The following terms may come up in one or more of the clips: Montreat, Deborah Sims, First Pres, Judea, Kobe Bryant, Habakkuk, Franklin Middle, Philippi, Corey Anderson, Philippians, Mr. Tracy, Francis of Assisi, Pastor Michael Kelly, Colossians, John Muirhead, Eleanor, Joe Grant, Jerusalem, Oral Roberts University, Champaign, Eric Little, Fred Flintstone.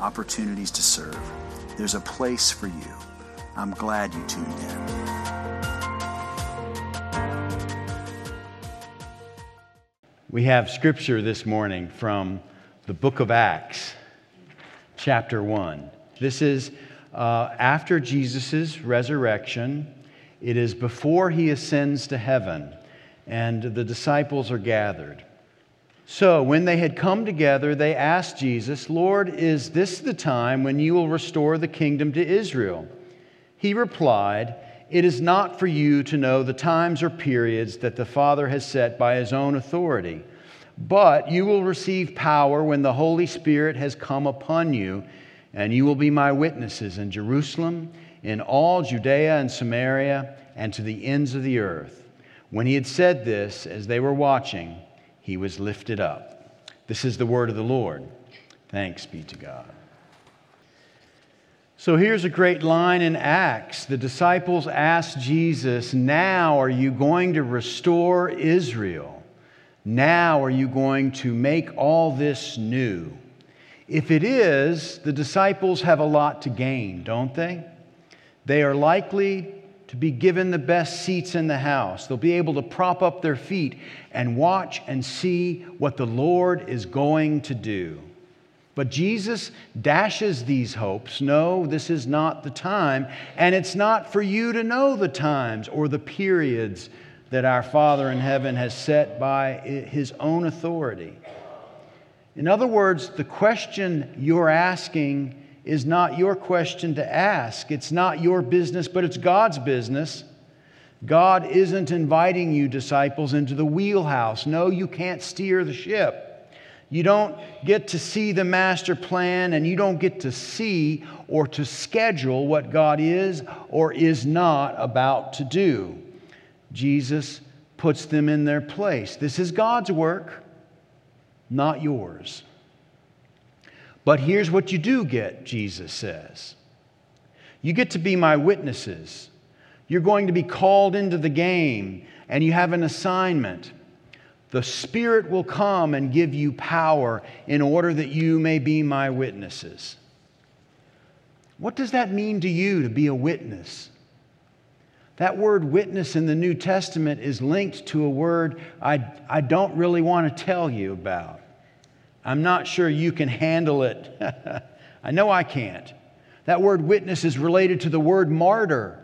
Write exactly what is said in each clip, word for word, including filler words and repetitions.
opportunities to serve. There's a place for you. I'm glad you tuned in. We have scripture this morning from the book of Acts, chapter one. This is uh, after Jesus' resurrection. It is before he ascends to heaven, and the disciples are gathered. So when they had come together, they asked Jesus, "Lord, is this the time when you will restore the kingdom to Israel?" He replied, "It is not for you to know the times or periods that the Father has set by his own authority, but you will receive power when the Holy Spirit has come upon you, and you will be my witnesses in Jerusalem, in all Judea and Samaria, and to the ends of the earth." When he had said this, as they were watching, he was lifted up. This is the word of the Lord. Thanks be to God. So here's a great line in Acts. The disciples asked Jesus, "Now are you going to restore Israel? Now are you going to make all this new?" If it is, the disciples have a lot to gain, don't they? They are likely to be given the best seats in the house. They'll be able to prop up their feet and watch and see what the Lord is going to do. But Jesus dashes these hopes. No, this is not the time, and it's not for you to know the times or the periods that our Father in heaven has set by his own authority. In other words, the question you're asking is not your question to ask. It's not your business, but it's God's business. God isn't inviting you, disciples, into the wheelhouse. No, you can't steer the ship. You don't get to see the master plan, and you don't get to see or to schedule what God is or is not about to do. Jesus puts them in their place. This is God's work, not yours. But here's what you do get, Jesus says. You get to be my witnesses. You're going to be called into the game, and you have an assignment. The Spirit will come and give you power in order that you may be my witnesses. What does that mean to you, to be a witness? That word witness in the New Testament is linked to a word I, I don't really want to tell you about. I'm not sure you can handle it. I know I can't. That word witness is related to the word martyr.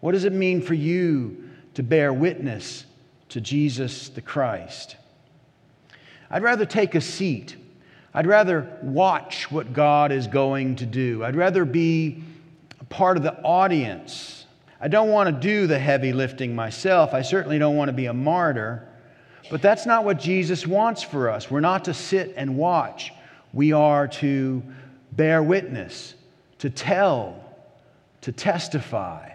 What does it mean for you to bear witness to Jesus the Christ? I'd rather take a seat. I'd rather watch what God is going to do. I'd rather be a part of the audience. I don't want to do the heavy lifting myself. I certainly don't want to be a martyr. But that's not what Jesus wants for us. We're not to sit and watch. We are to bear witness, to tell, to testify.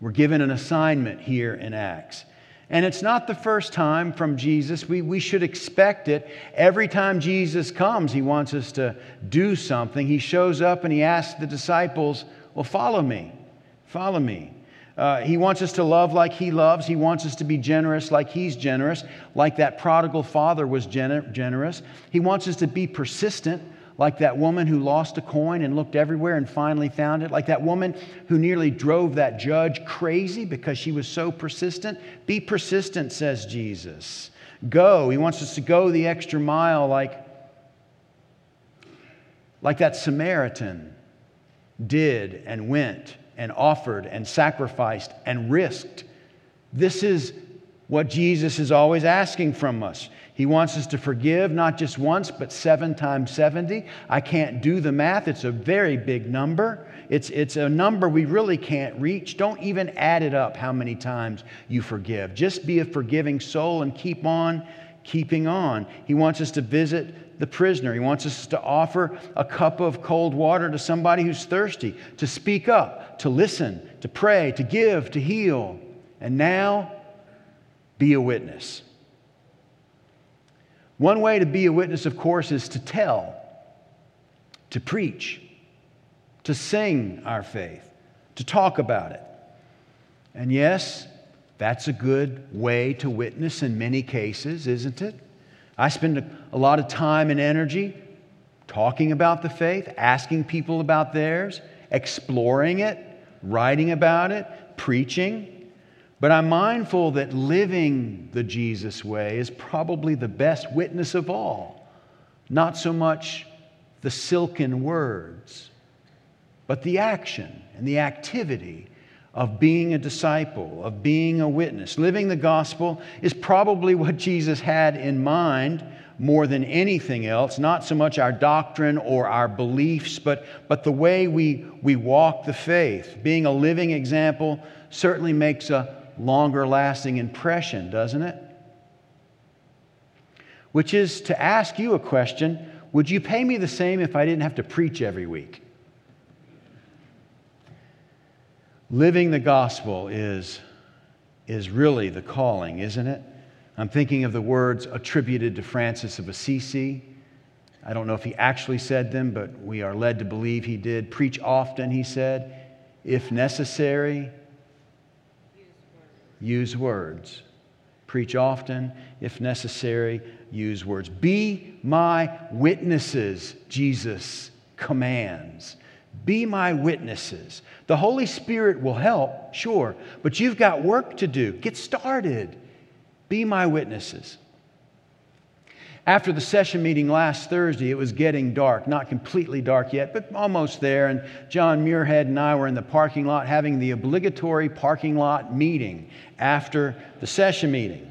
We're given an assignment here in Acts. And it's not the first time from Jesus. We, we should expect it. Every time Jesus comes, he wants us to do something. He shows up and he asks the disciples, "Well, follow me, follow me." Uh, he wants us to love like he loves. He wants us to be generous like he's generous, like that prodigal father was gener- generous. He wants us to be persistent like that woman who lost a coin and looked everywhere and finally found it, like that woman who nearly drove that judge crazy because she was so persistent. Be persistent, says Jesus. Go. He wants us to go the extra mile like like that Samaritan did and went and offered and sacrificed and risked. This is what Jesus is always asking from us. He wants us to forgive, not just once, but seven times seventy. I can't do the math. It's a very big number. It's, it's a number we really can't reach. Don't even add it up how many times you forgive. Just be a forgiving soul and keep on keeping on. He wants us to visit the prisoner. He wants us to offer a cup of cold water to somebody who's thirsty, to speak up, to listen, to pray, to give, to heal. And now, be a witness. One way to be a witness, of course, is to tell, to preach, to sing our faith, to talk about it. And yes, that's a good way to witness in many cases, isn't it? I spend a lot of time and energy talking about the faith, asking people about theirs, exploring it, writing about it, preaching. But I'm mindful that living the Jesus way is probably the best witness of all. Not so much the silken words, but the action and the activity of being a disciple, of being a witness. Living the gospel is probably what Jesus had in mind more than anything else, not so much our doctrine or our beliefs, but, but the way we, we walk the faith. Being a living example certainly makes a longer-lasting impression, doesn't it? Which is to ask you a question: would you pay me the same if I didn't have to preach every week? Living the gospel is, is really the calling, isn't it? I'm thinking of the words attributed to Francis of Assisi. I don't know if he actually said them, but we are led to believe he did. Preach often, he said, if necessary, use words. Preach often, if necessary, use words. Be my witnesses, Jesus commands. Be my witnesses. The Holy Spirit will help, sure, but you've got work to do. Get started. Be my witnesses. After the session meeting last Thursday, it was getting dark. Not completely dark yet, but almost there. And John Muirhead and I were in the parking lot having the obligatory parking lot meeting after the session meeting.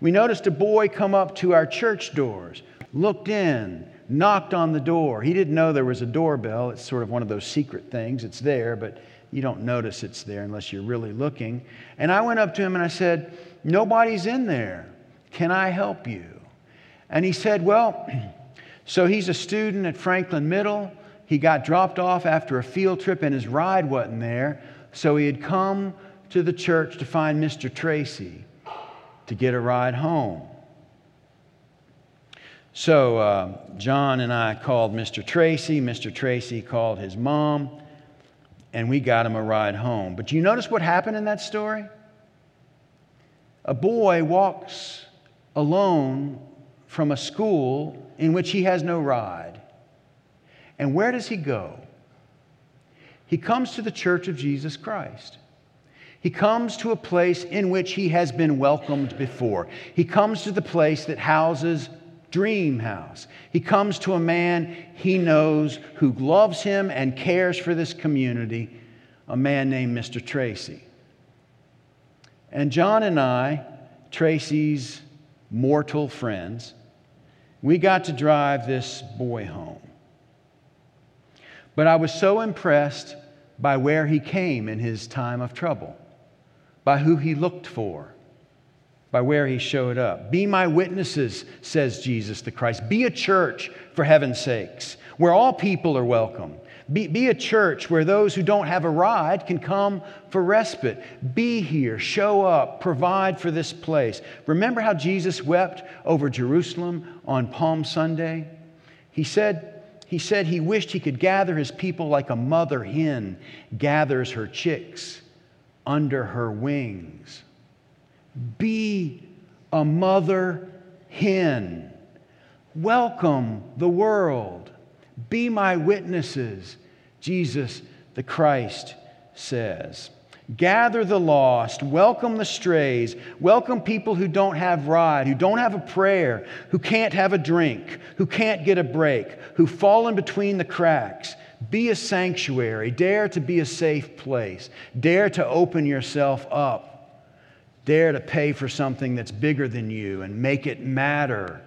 We noticed a boy come up to our church doors, looked in, knocked on the door. He didn't know there was a doorbell. It's sort of one of those secret things. It's there, but you don't notice it's there unless you're really looking. And I went up to him and I said, "Nobody's in there. Can I help you?" And he said, well, so he's a student at Franklin Middle. He got dropped off after a field trip and his ride wasn't there. So he had come to the church to find Mister Tracy to get a ride home. So uh, John and I called Mister Tracy. Mister Tracy called his mom, and we got him a ride home. But you notice what happened in that story? A boy walks alone from a school in which he has no ride. And where does he go? He comes to the Church of Jesus Christ. He comes to a place in which he has been welcomed before. He comes to the place that houses Dream House. He comes to a man he knows who loves him and cares for this community, a man named Mister Tracy. And John and I, Tracy's mortal friends, we got to drive this boy home. But I was so impressed by where he came in his time of trouble, by who he looked for, by where he showed up. Be my witnesses, says Jesus the Christ. Be a church, for heaven's sakes, where all people are welcome. Be, be a church where those who don't have a ride can come for respite. Be here, show up, provide for this place. Remember how Jesus wept over Jerusalem on Palm Sunday? He said he, said he wished he could gather his people like a mother hen gathers her chicks under her wings. Be a mother hen. Welcome the world. Be my witnesses, Jesus the Christ says. Gather the lost, welcome the strays, welcome people who don't have ride, who don't have a prayer, who can't have a drink, who can't get a break, who fall in between the cracks. Be a sanctuary, dare to be a safe place, dare to open yourself up, dare to pay for something that's bigger than you and make it matter.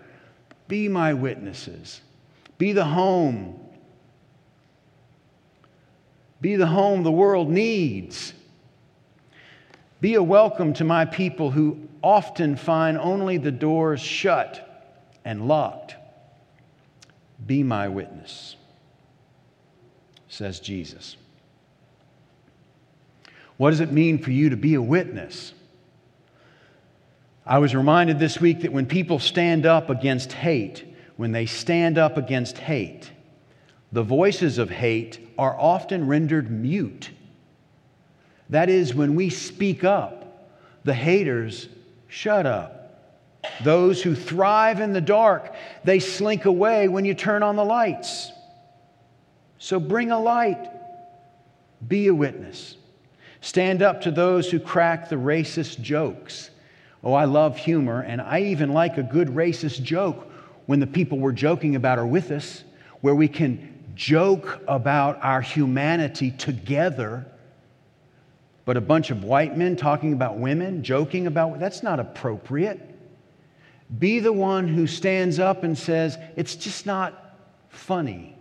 Be my witnesses, be the home, be the home the world needs. Be a welcome to my people who often find only the doors shut and locked. Be my witness, says Jesus. What does it mean for you to be a witness? I was reminded this week that when people stand up against hate, when they stand up against hate, the voices of hate are often rendered mute. That is, when we speak up, the haters shut up. Those who thrive in the dark, they slink away when you turn on the lights. So bring a light. Be a witness. Stand up to those who crack the racist jokes. Oh, I love humor, and I even like a good racist joke when the people we're joking about are with us, where we can joke about our humanity together. But a bunch of white men talking about women, joking about, that's not appropriate. Be the one who stands up and says, it's just not funny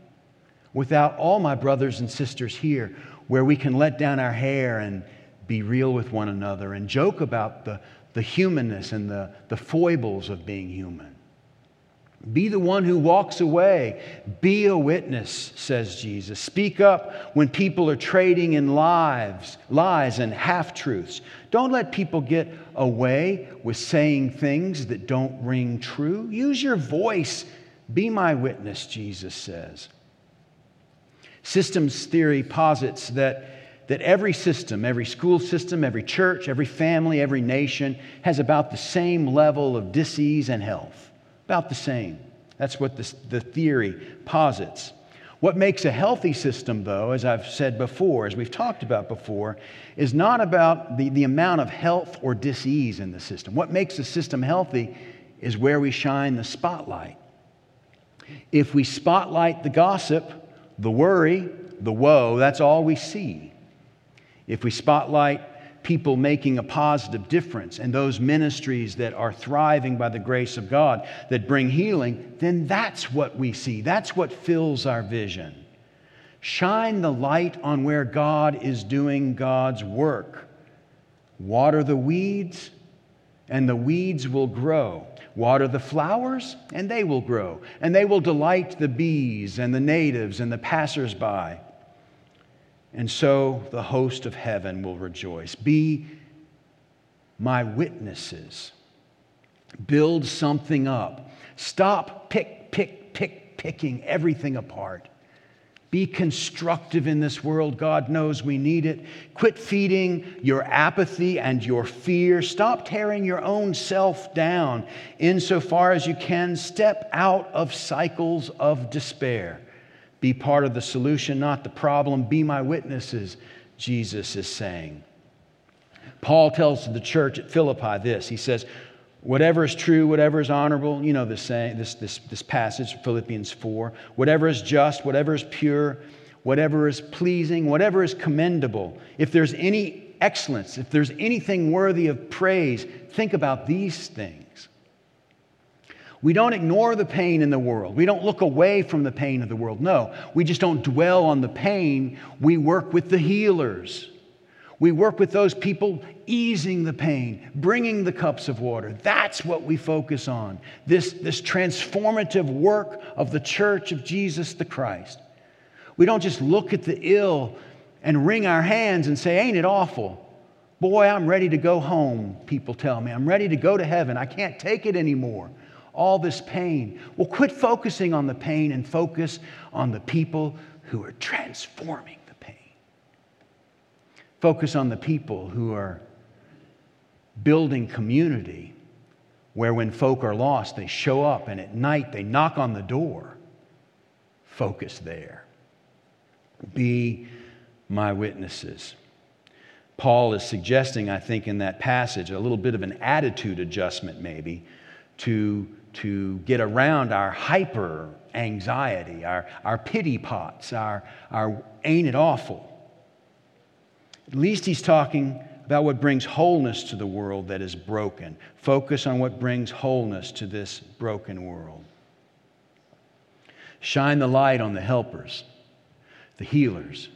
without all my brothers and sisters here, where we can let down our hair and be real with one another and joke about the, the humanness and the, the foibles of being human. Be the one who walks away. Be a witness, says Jesus. Speak up when people are trading in lies, lies and half-truths. Don't let people get away with saying things that don't ring true. Use your voice. Be my witness, Jesus says. Systems theory posits that that every system, every school system, every church, every family, every nation has about the same level of disease and health. About the same. That's what this, the theory posits. What makes a healthy system, though, as I've said before, as we've talked about before, is not about the, the amount of health or disease in the system. What makes a system healthy is where we shine the spotlight. If we spotlight the gossip, the worry, the woe, that's all we see. If we spotlight people making a positive difference and those ministries that are thriving by the grace of God that bring healing, then that's what we see. That's what fills our vision. Shine the light on where God is doing God's work. Water the weeds, and the weeds will grow. Water the flowers, and they will grow. And they will delight the bees and the natives and the passersby. And so the host of heaven will rejoice. Be my witnesses. Build something up. Stop pick, pick, pick, picking everything apart. Be constructive in this world. God knows we need it. Quit feeding your apathy and your fear. Stop tearing your own self down. Insofar as you can, step out of cycles of despair. Be part of the solution, not the problem. Be my witnesses, Jesus is saying. Paul tells the church at Philippi this. He says, whatever is true, whatever is honorable, you know this, saying, this, this, this passage, Philippians four, whatever is just, whatever is pure, whatever is pleasing, whatever is commendable, if there's any excellence, if there's anything worthy of praise, think about these things. We don't ignore the pain in the world. We don't look away from the pain of the world. No, we just don't dwell on the pain. We work with the healers. We work with those people easing the pain, bringing the cups of water. That's what we focus on, this, this transformative work of the Church of Jesus the Christ. We don't just look at the ill and wring our hands and say, ain't it awful? Boy, I'm ready to go home, people tell me. I'm ready to go to heaven. I can't take it anymore. All this pain. Well, quit focusing on the pain and focus on the people who are transforming the pain. Focus on the people who are building community where when folk are lost, they show up and at night they knock on the door. Focus there. Be my witnesses. Paul is suggesting, I think, in that passage, a little bit of an attitude adjustment maybe to, to get around our hyper-anxiety, our, our pity pots, our, our ain't it awful. At least he's talking about what brings wholeness to the world that is broken. Focus on what brings wholeness to this broken world. Shine the light on the helpers, the healers,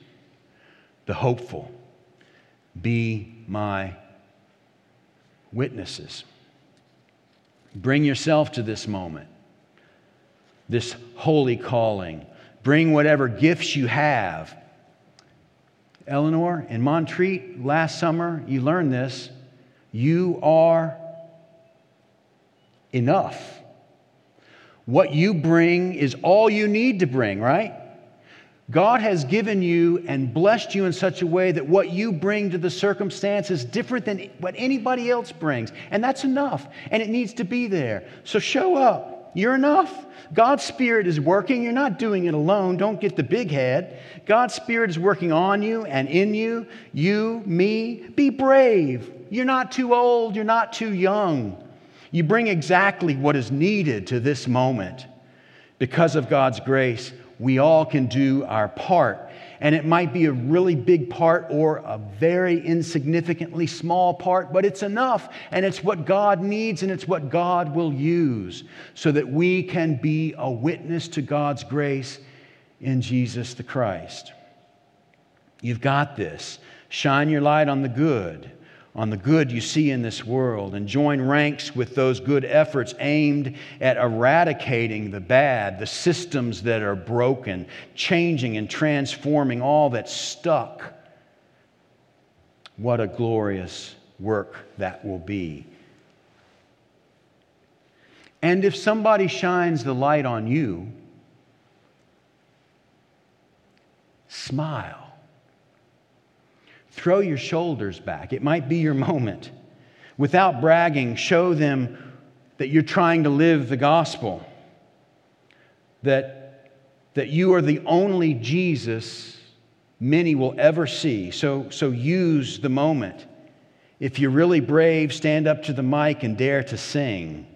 the hopeful. Be my witnesses. Bring yourself to this moment, this holy calling. Bring whatever gifts you have. Eleanor, in Montreat last summer, you learned this. You are enough. What you bring is all you need to bring, right? God has given you and blessed you in such a way that what you bring to the circumstance is different than what anybody else brings. And that's enough. And it needs to be there. So show up. You're enough. God's Spirit is working. You're not doing it alone. Don't get the big head. God's Spirit is working on you and in you. You, me. Be brave. You're not too old. You're not too young. You bring exactly what is needed to this moment. Because of God's grace, we all can do our part. And it might be a really big part or a very insignificantly small part, but it's enough. And it's what God needs and it's what God will use so that we can be a witness to God's grace in Jesus the Christ. You've got this. Shine your light on the good, on the good you see in this world, and join ranks with those good efforts aimed at eradicating the bad, the systems that are broken, changing and transforming all that's stuck. What a glorious work that will be. And if somebody shines the light on you, smile. Throw your shoulders back. It might be your moment. Without bragging, show them that you're trying to live the gospel, that, that you are the only Jesus many will ever see. So, so use the moment. If you're really brave, stand up to the mic and dare to sing,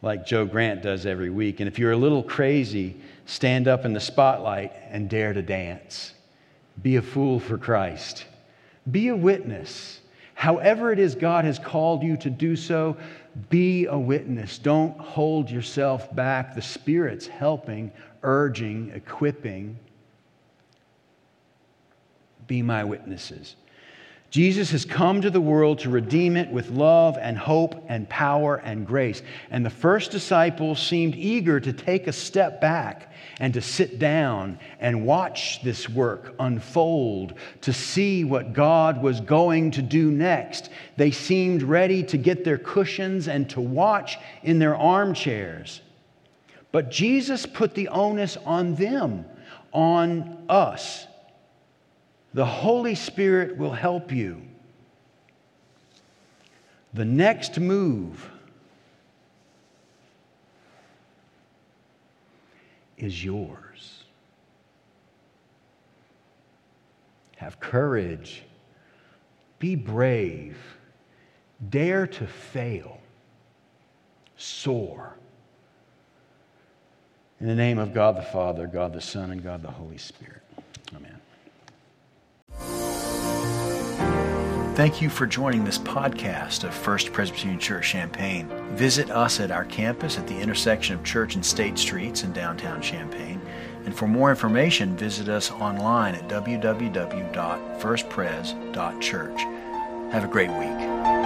like Joe Grant does every week. And if you're a little crazy, stand up in the spotlight and dare to dance. Be a fool for Christ. Be a witness. However it is God has called you to do so, be a witness. Don't hold yourself back. The Spirit's helping, urging, equipping. Be my witnesses. Jesus has come to the world to redeem it with love and hope and power and grace. And the first disciples seemed eager to take a step back and to sit down and watch this work unfold, to see what God was going to do next. They seemed ready to get their cushions and to watch in their armchairs. But Jesus put the onus on them, on us. The Holy Spirit will help you. The next move is yours. Have courage. Be brave. Dare to fail. Soar. In the name of God the Father, God the Son, and God the Holy Spirit. Amen. Thank you for joining this podcast of First Presbyterian Church Champaign. Visit us at our campus at the intersection of Church and State Streets in downtown Champaign. And for more information, visit us online at w w w dot first pres dot church. Have a great week.